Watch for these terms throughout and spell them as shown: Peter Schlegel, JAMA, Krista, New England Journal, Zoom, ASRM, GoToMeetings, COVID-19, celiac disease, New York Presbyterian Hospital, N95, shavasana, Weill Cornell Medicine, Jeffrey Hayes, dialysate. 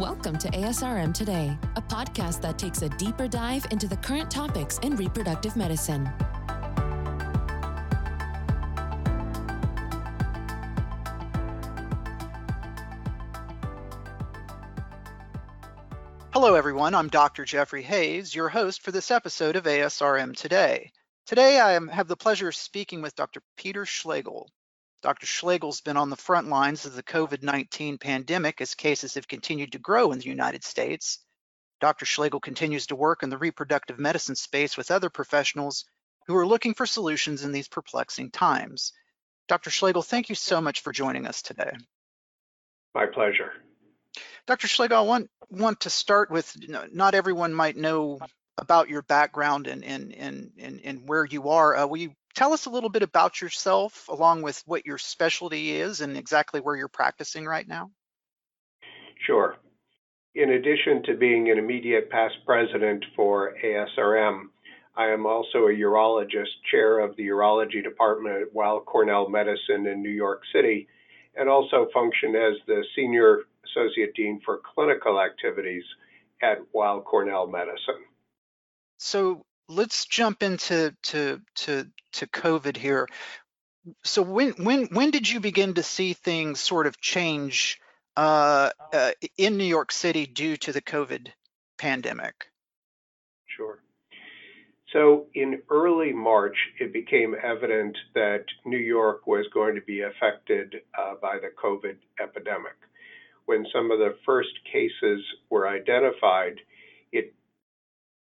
Welcome to ASRM Today, a podcast that takes a deeper dive into the current topics in reproductive medicine. Hello everyone, I'm Dr. Jeffrey Hayes, your host for this episode of ASRM Today. Today I have the pleasure of speaking with Dr. Peter Schlegel. Dr. Schlegel's been on the front lines of the COVID-19 pandemic as cases have continued to grow in the United States. Dr. Schlegel continues to work in the reproductive medicine space with other professionals who are looking for solutions in these perplexing times. Dr. Schlegel, thank you so much for joining us today. My pleasure. Dr. Schlegel, I want to start with, not everyone might know about your background and where you are. Tell us a little bit about yourself, along with what your specialty is and exactly where you're practicing right now. Sure. In addition to being an immediate past president for ASRM, I am also a urologist, chair of the urology department at Weill Cornell Medicine in New York City, and also function as the senior associate dean for clinical activities at Weill Cornell Medicine. So let's jump into to COVID here. So when did you begin to see things sort of change in New York City due to the COVID pandemic? Sure. So in early March, it became evident that New York was going to be affected by the COVID epidemic. When some of the first cases were identified,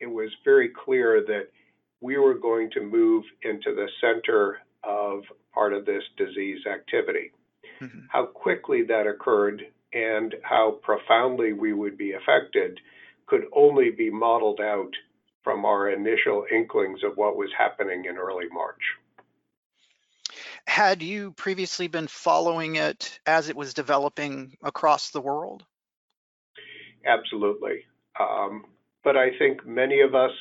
it was very clear that we were going to move into the center of part of this disease activity. Mm-hmm. How quickly that occurred and how profoundly we would be affected could only be modeled out from our initial inklings of what was happening in early March. Had you previously been following it as it was developing across the world? Absolutely. But I think many of us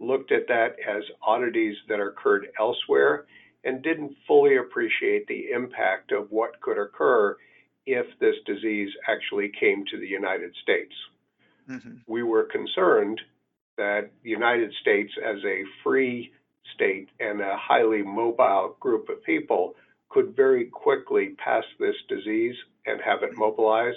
looked at that as oddities that occurred elsewhere and didn't fully appreciate the impact of what could occur if this disease actually came to the United States. Mm-hmm. We were concerned that the United States, as a free state and a highly mobile group of people, could very quickly pass this disease and have it mobilize.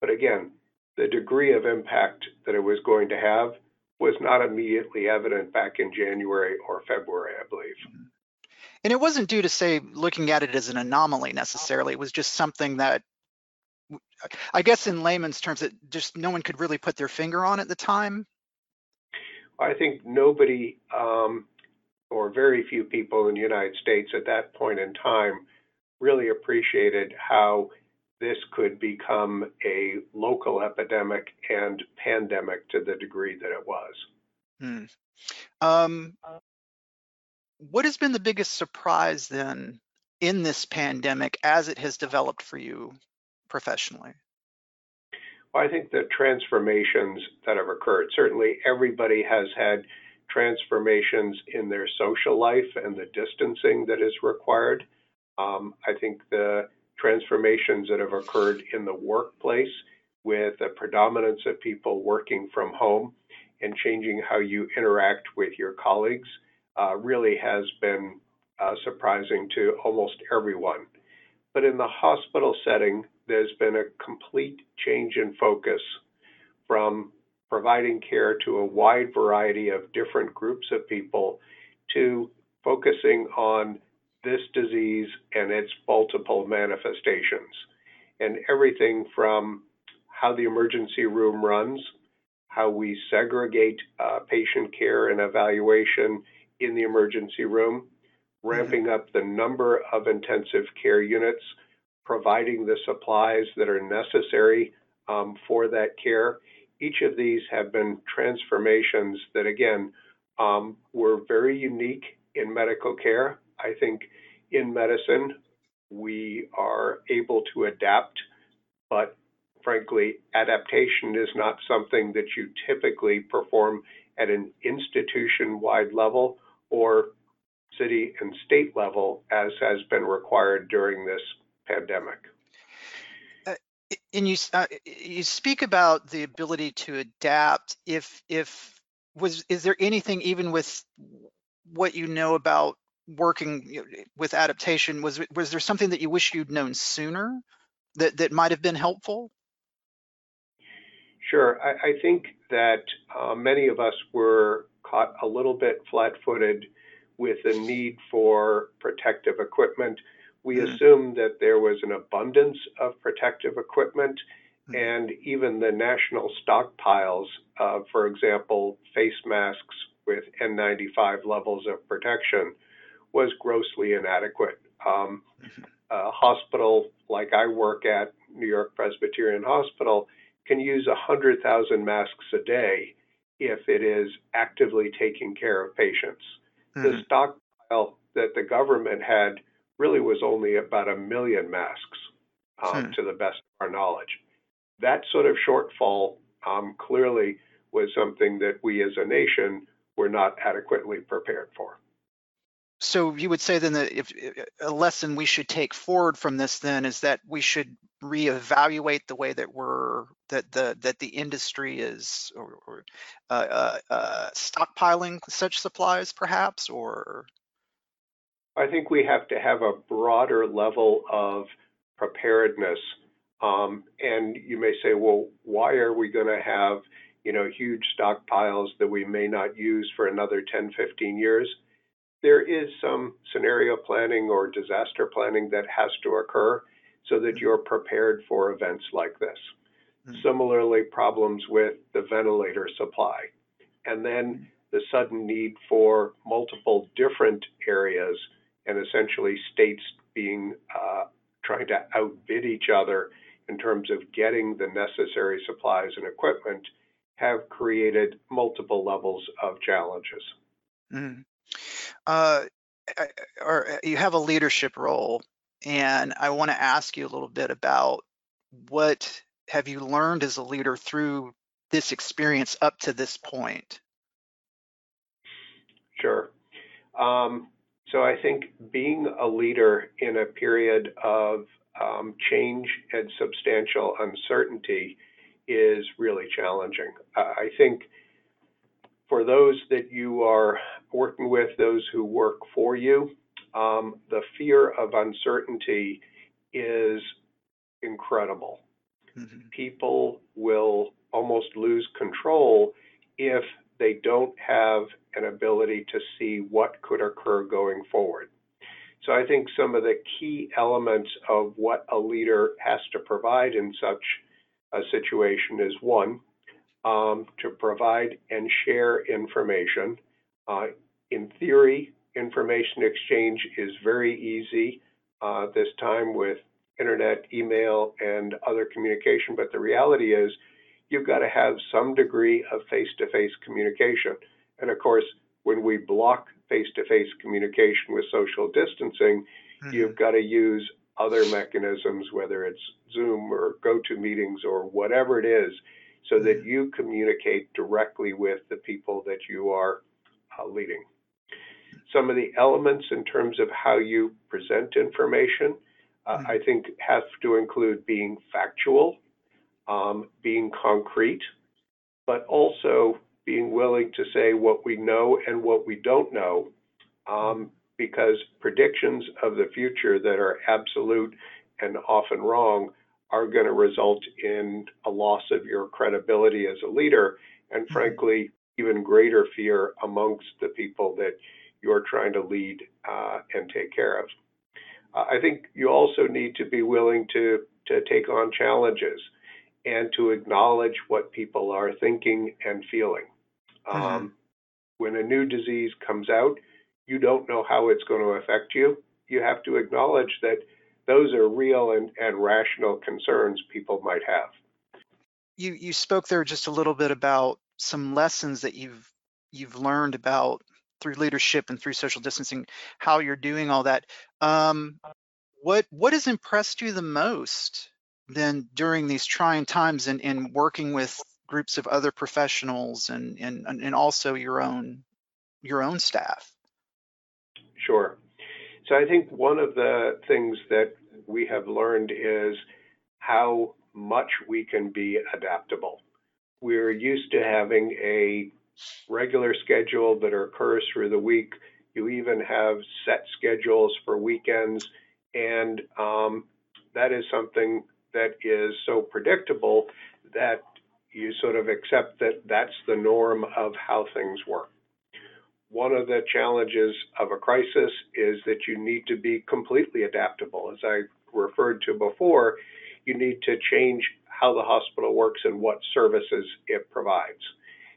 But again, the degree of impact that it was going to have was not immediately evident back in January or February, I believe. And it wasn't due to, say, looking at it as an anomaly necessarily. It was just something that, I guess in layman's terms, that just no one could really put their finger on at the time. I think nobody or very few people in the United States at that point in time really appreciated how this could become a local epidemic and pandemic to the degree that it was. Hmm. What has been the biggest surprise then in this pandemic as it has developed for you professionally? Well, I think the transformations that have occurred. Certainly everybody has had transformations in their social life and the distancing that is required. I think the transformations that have occurred in the workplace with a predominance of people working from home and changing how you interact with your colleagues really has been surprising to almost everyone. But in the hospital setting, there's been a complete change in focus from providing care to a wide variety of different groups of people to focusing on this disease and its multiple manifestations, and everything from how the emergency room runs, how we segregate patient care and evaluation in the emergency room, ramping up the number of intensive care units, providing the supplies that are necessary for that care. Each of these have been transformations that, again, were very unique in medical care. I think in medicine, we are able to adapt, but frankly, adaptation is not something that you typically perform at an institution-wide level or city and state level, as has been required during this pandemic. and you speak about the ability to adapt. Is there anything, even with what you know about working with adaptation, was there something that you wish you'd known sooner that might have been helpful? Sure. I think that many of us were caught a little bit flat-footed with the need for protective equipment. We assumed that there was an abundance of protective equipment, and even the national stockpiles, for example, face masks with N95 levels of protection, was grossly inadequate. A hospital like I work at, New York Presbyterian Hospital, can use 100,000 masks a day if it is actively taking care of patients. The stockpile that the government had really was only about 1 million masks, to the best of our knowledge. That sort of shortfall clearly was something that we as a nation were not adequately prepared for. So you would say then that if a lesson we should take forward from this then is that we should reevaluate the way that the industry is stockpiling such supplies, perhaps, or? I think we have to have a broader level of preparedness. And you may say, well, why are we going to have, huge stockpiles that we may not use for another 10, 15 years? There is some scenario planning or disaster planning that has to occur so that you're prepared for events like this. Similarly, problems with the ventilator supply, and then the sudden need for multiple different areas, and essentially states being trying to outbid each other in terms of getting the necessary supplies and equipment, have created multiple levels of challenges. You have a leadership role, and I want to ask you a little bit about what have you learned as a leader through this experience up to this point? Sure. So I think being a leader in a period of change and substantial uncertainty is really challenging. I think for those that you are working with, those who work for you, the fear of uncertainty is incredible. People will almost lose control if they don't have an ability to see what could occur going forward. So I think some of the key elements of what a leader has to provide in such a situation is, one, to provide and share information. In theory, information exchange is very easy this time with internet, email, and other communication, but the reality is you've got to have some degree of face-to-face communication. And of course, when we block face-to-face communication with social distancing, you've got to use other mechanisms, whether it's Zoom or GoToMeetings or whatever it is, so that you communicate directly with the people that you are leading. Some of the elements in terms of how you present information, I think have to include being factual, being concrete, but also being willing to say what we know and what we don't know, because predictions of the future that are absolute and often wrong are going to result in a loss of your credibility as a leader, and frankly, even greater fear amongst the people that you're trying to lead and take care of. I think you also need to be willing to take on challenges and to acknowledge what people are thinking and feeling. When a new disease comes out, you don't know how it's going to affect you. You have to acknowledge that those are real and rational concerns people might have. You spoke there just a little bit about some lessons that you've learned about through leadership and through social distancing, how you're doing all that. What has impressed you the most then during these trying times and working with groups of other professionals and also your own staff? Sure. So I think one of the things that we have learned is how much we can be adaptable. We're used to having a regular schedule that occurs through the week. You even have set schedules for weekends, and that is something that is so predictable that you sort of accept that that's the norm of how things work. One of the challenges of a crisis is that you need to be completely adaptable. As I referred to before, you need to change how the hospital works and what services it provides.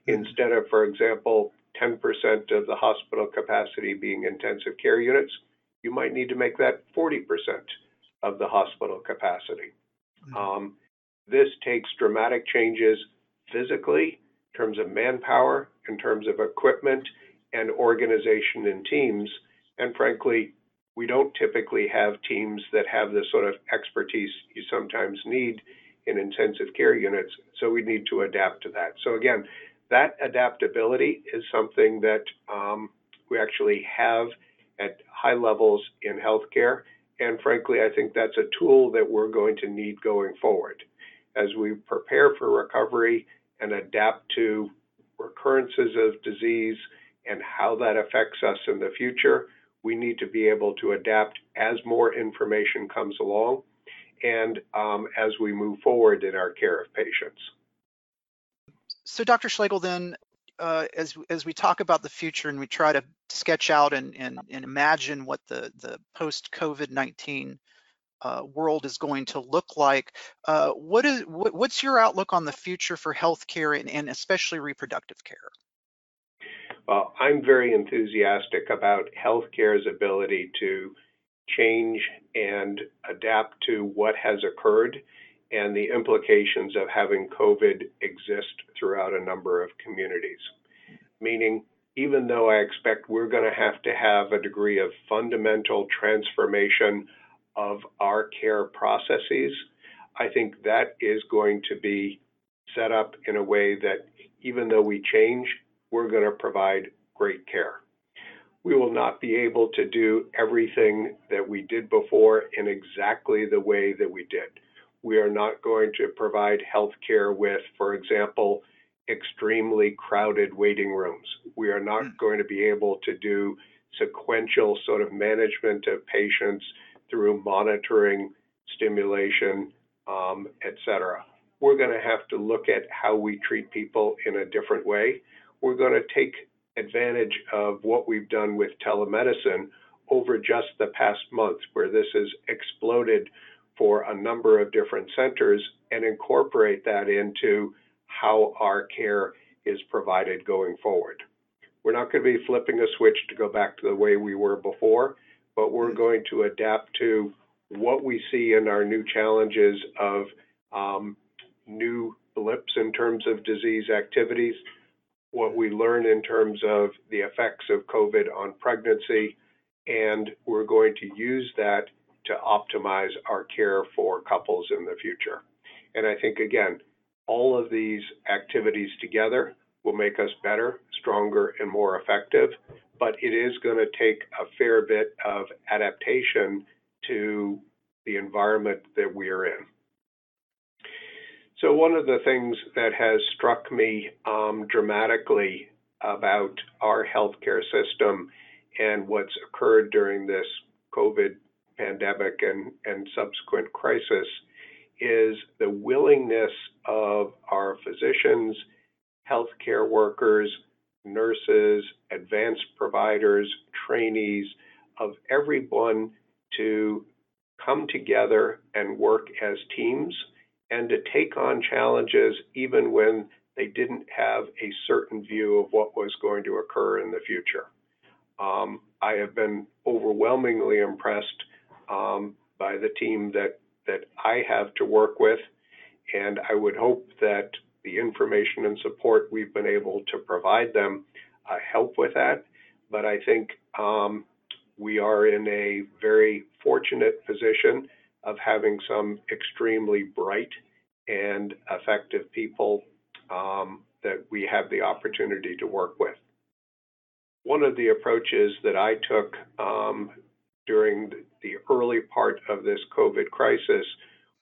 Instead of, for example, 10% of the hospital capacity being intensive care units, you might need to make that 40% of the hospital capacity. This takes dramatic changes physically, in terms of manpower, in terms of equipment, and organization in teams. And frankly, we don't typically have teams that have the sort of expertise you sometimes need in intensive care units, so we need to adapt to that. So again, that adaptability is something that we actually have at high levels in healthcare. And frankly, I think that's a tool that we're going to need going forward. As we prepare for recovery and adapt to recurrences of disease and how that affects us in the future, we need to be able to adapt as more information comes along and as we move forward in our care of patients. So Dr. Schlegel, then, as we talk about the future and we try to sketch out and imagine what the post-COVID-19 world is going to look like, what's your outlook on the future for healthcare and especially reproductive care? Well, I'm very enthusiastic about healthcare's ability to change and adapt to what has occurred and the implications of having COVID exist throughout a number of communities. Meaning, even though I expect we're going to have a degree of fundamental transformation of our care processes, I think that is going to be set up in a way that even though we change, we're going to provide great care. We will not be able to do everything that we did before in exactly the way that we did. We are not going to provide healthcare with, for example, extremely crowded waiting rooms. We are not going to be able to do sequential sort of management of patients through monitoring, stimulation, et cetera. We're going to have to look at how we treat people in a different way. We're going to take advantage of what we've done with telemedicine over just the past month, where this has exploded for a number of different centers, and incorporate that into how our care is provided going forward. We're not going to be flipping a switch to go back to the way we were before, but we're going to adapt to what we see in our new challenges of new blips in terms of disease activities, what we learn in terms of the effects of COVID on pregnancy, and we're going to use that to optimize our care for couples in the future. And I think, again, all of these activities together will make us better, stronger, and more effective, but it is going to take a fair bit of adaptation to the environment that we are in. So one of the things that has struck me dramatically about our healthcare system and what's occurred during this COVID pandemic and subsequent crisis is the willingness of our physicians, healthcare workers, nurses, advanced providers, trainees, of everyone to come together and work as teams and to take on challenges even when they didn't have a certain view of what was going to occur in the future. I have been overwhelmingly impressed by the team that I have to work with, and I would hope that the information and support we've been able to provide them help with that. But I think we are in a very fortunate position of having some extremely bright and effective people that we have the opportunity to work with. One of the approaches that I took during the early part of this COVID crisis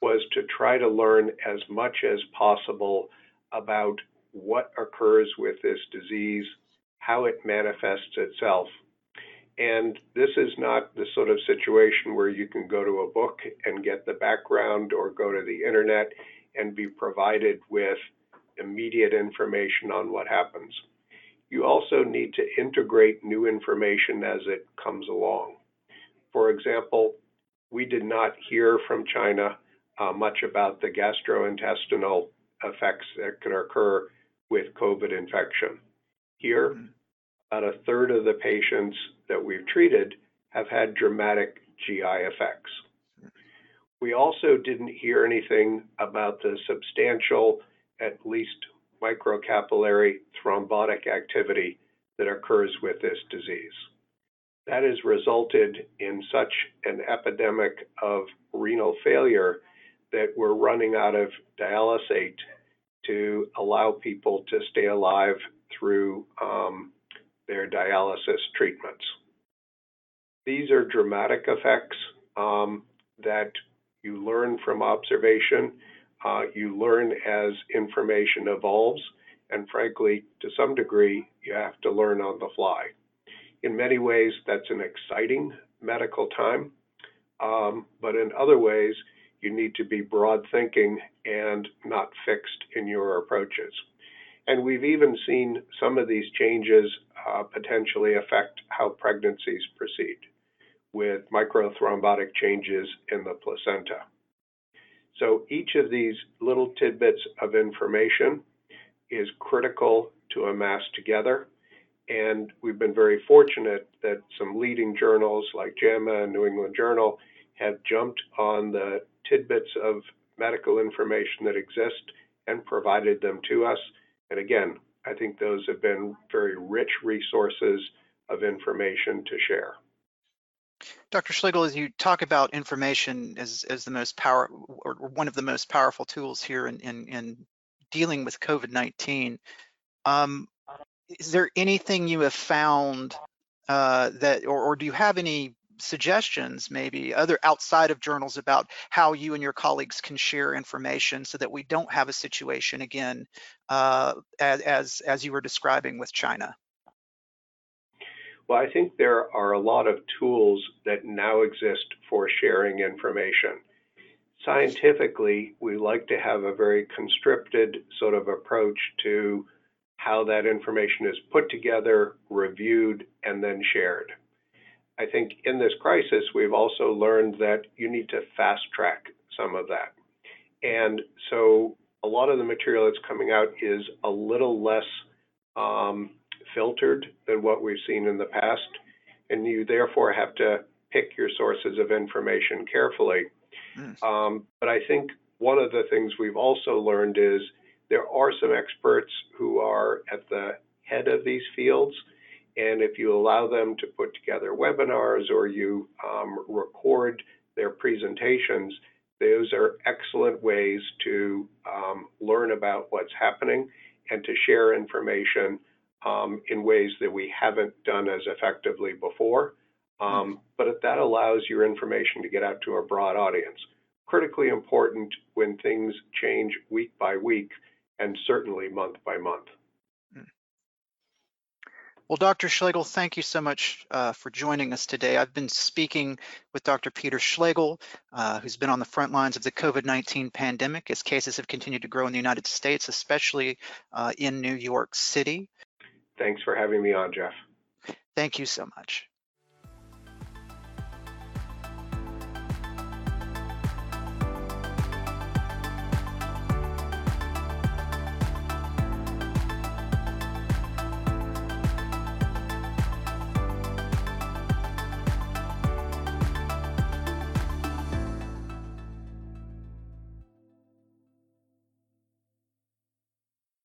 was to try to learn as much as possible about what occurs with this disease, how it manifests itself. And this is not the sort of situation where you can go to a book and get the background or go to the internet and be provided with immediate information on what happens. You also need to integrate new information as it comes along. For example, we did not hear from China much about the gastrointestinal effects that could occur with COVID infection. Here, about a third of the patients that we've treated have had dramatic GI effects. We also didn't hear anything about the substantial, at least microcapillary thrombotic activity that occurs with this disease. That has resulted in such an epidemic of renal failure that we're running out of dialysate to allow people to stay alive through their dialysis treatments. These are dramatic effects that you learn from observation. You learn as information evolves, and frankly, to some degree, you have to learn on the fly. In many ways, that's an exciting medical time, but in other ways, you need to be broad thinking and not fixed in your approaches. And we've even seen some of these changes potentially affect how pregnancies proceed with microthrombotic changes in the placenta. So each of these little tidbits of information is critical to amass together. And we've been very fortunate that some leading journals like JAMA and New England Journal have jumped on the tidbits of medical information that exist and provided them to us. And again, I think those have been very rich resources of information to share. Dr. Schlegel, as you talk about information as the most powerful, or one of the most powerful tools here in dealing with COVID-19, is there anything you have found that, or do you have any suggestions maybe other outside of journals about how you and your colleagues can share information so that we don't have a situation again as you were describing with China? Well, I think there are a lot of tools that now exist for sharing information. Scientifically, we like to have a very constricted sort of approach to how that information is put together, reviewed, and then shared. I think in this crisis, we've also learned that you need to fast track some of that. And so a lot of the material that's coming out is a little less filtered than what we've seen in the past. And you therefore have to pick your sources of information carefully. Mm. But I think one of the things we've also learned is there are some experts who are at the head of these fields. And if you allow them to put together webinars or you record their presentations, those are excellent ways to learn about what's happening and to share information in ways that we haven't done as effectively before. But that allows your information to get out to a broad audience. Critically important when things change week by week and certainly month by month. Well, Dr. Schlegel, thank you so much for joining us today. I've been speaking with Dr. Peter Schlegel, who's been on the front lines of the COVID-19 pandemic as cases have continued to grow in the United States, especially in New York City. Thanks for having me on, Jeff. Thank you so much.